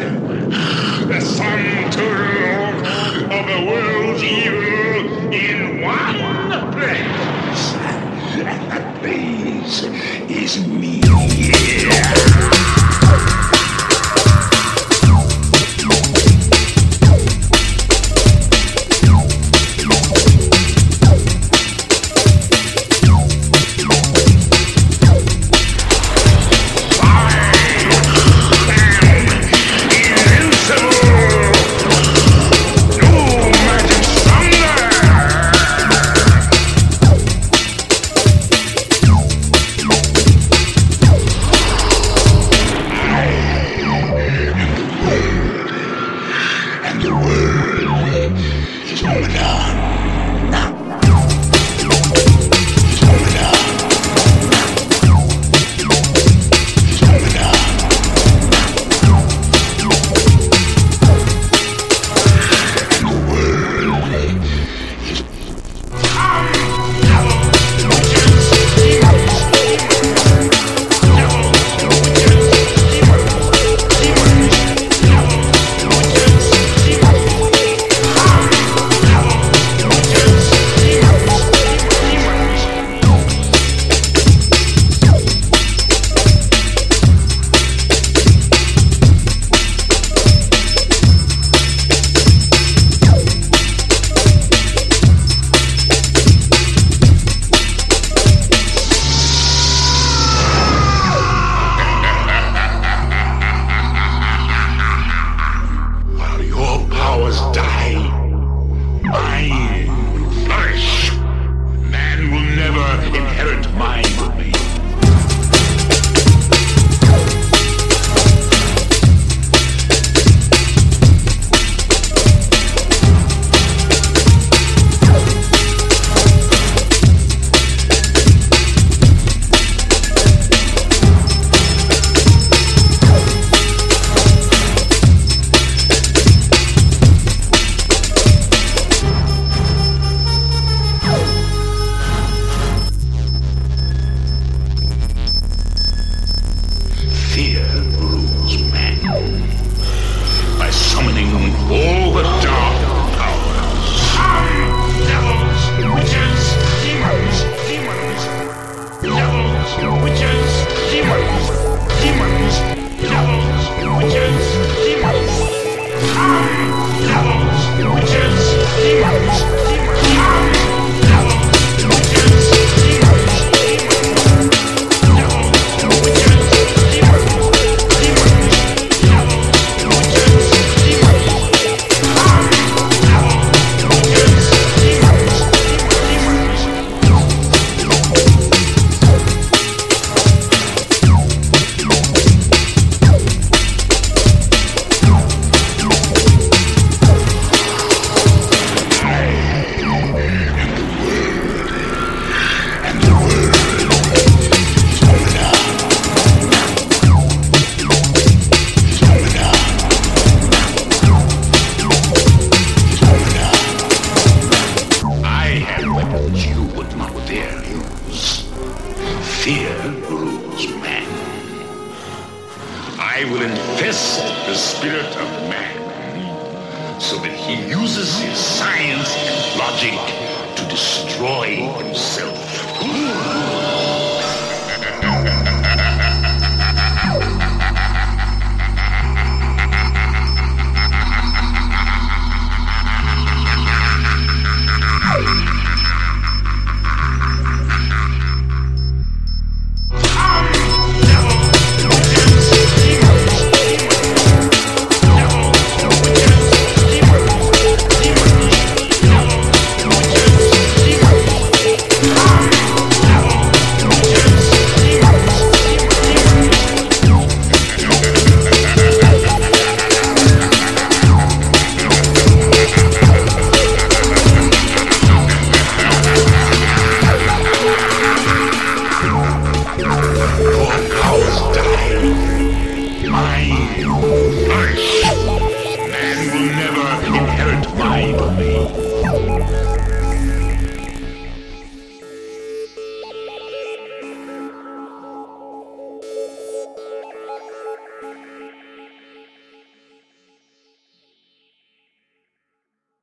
the sum total of the world's evil in one place. And that place is me. Logic to destroy himself.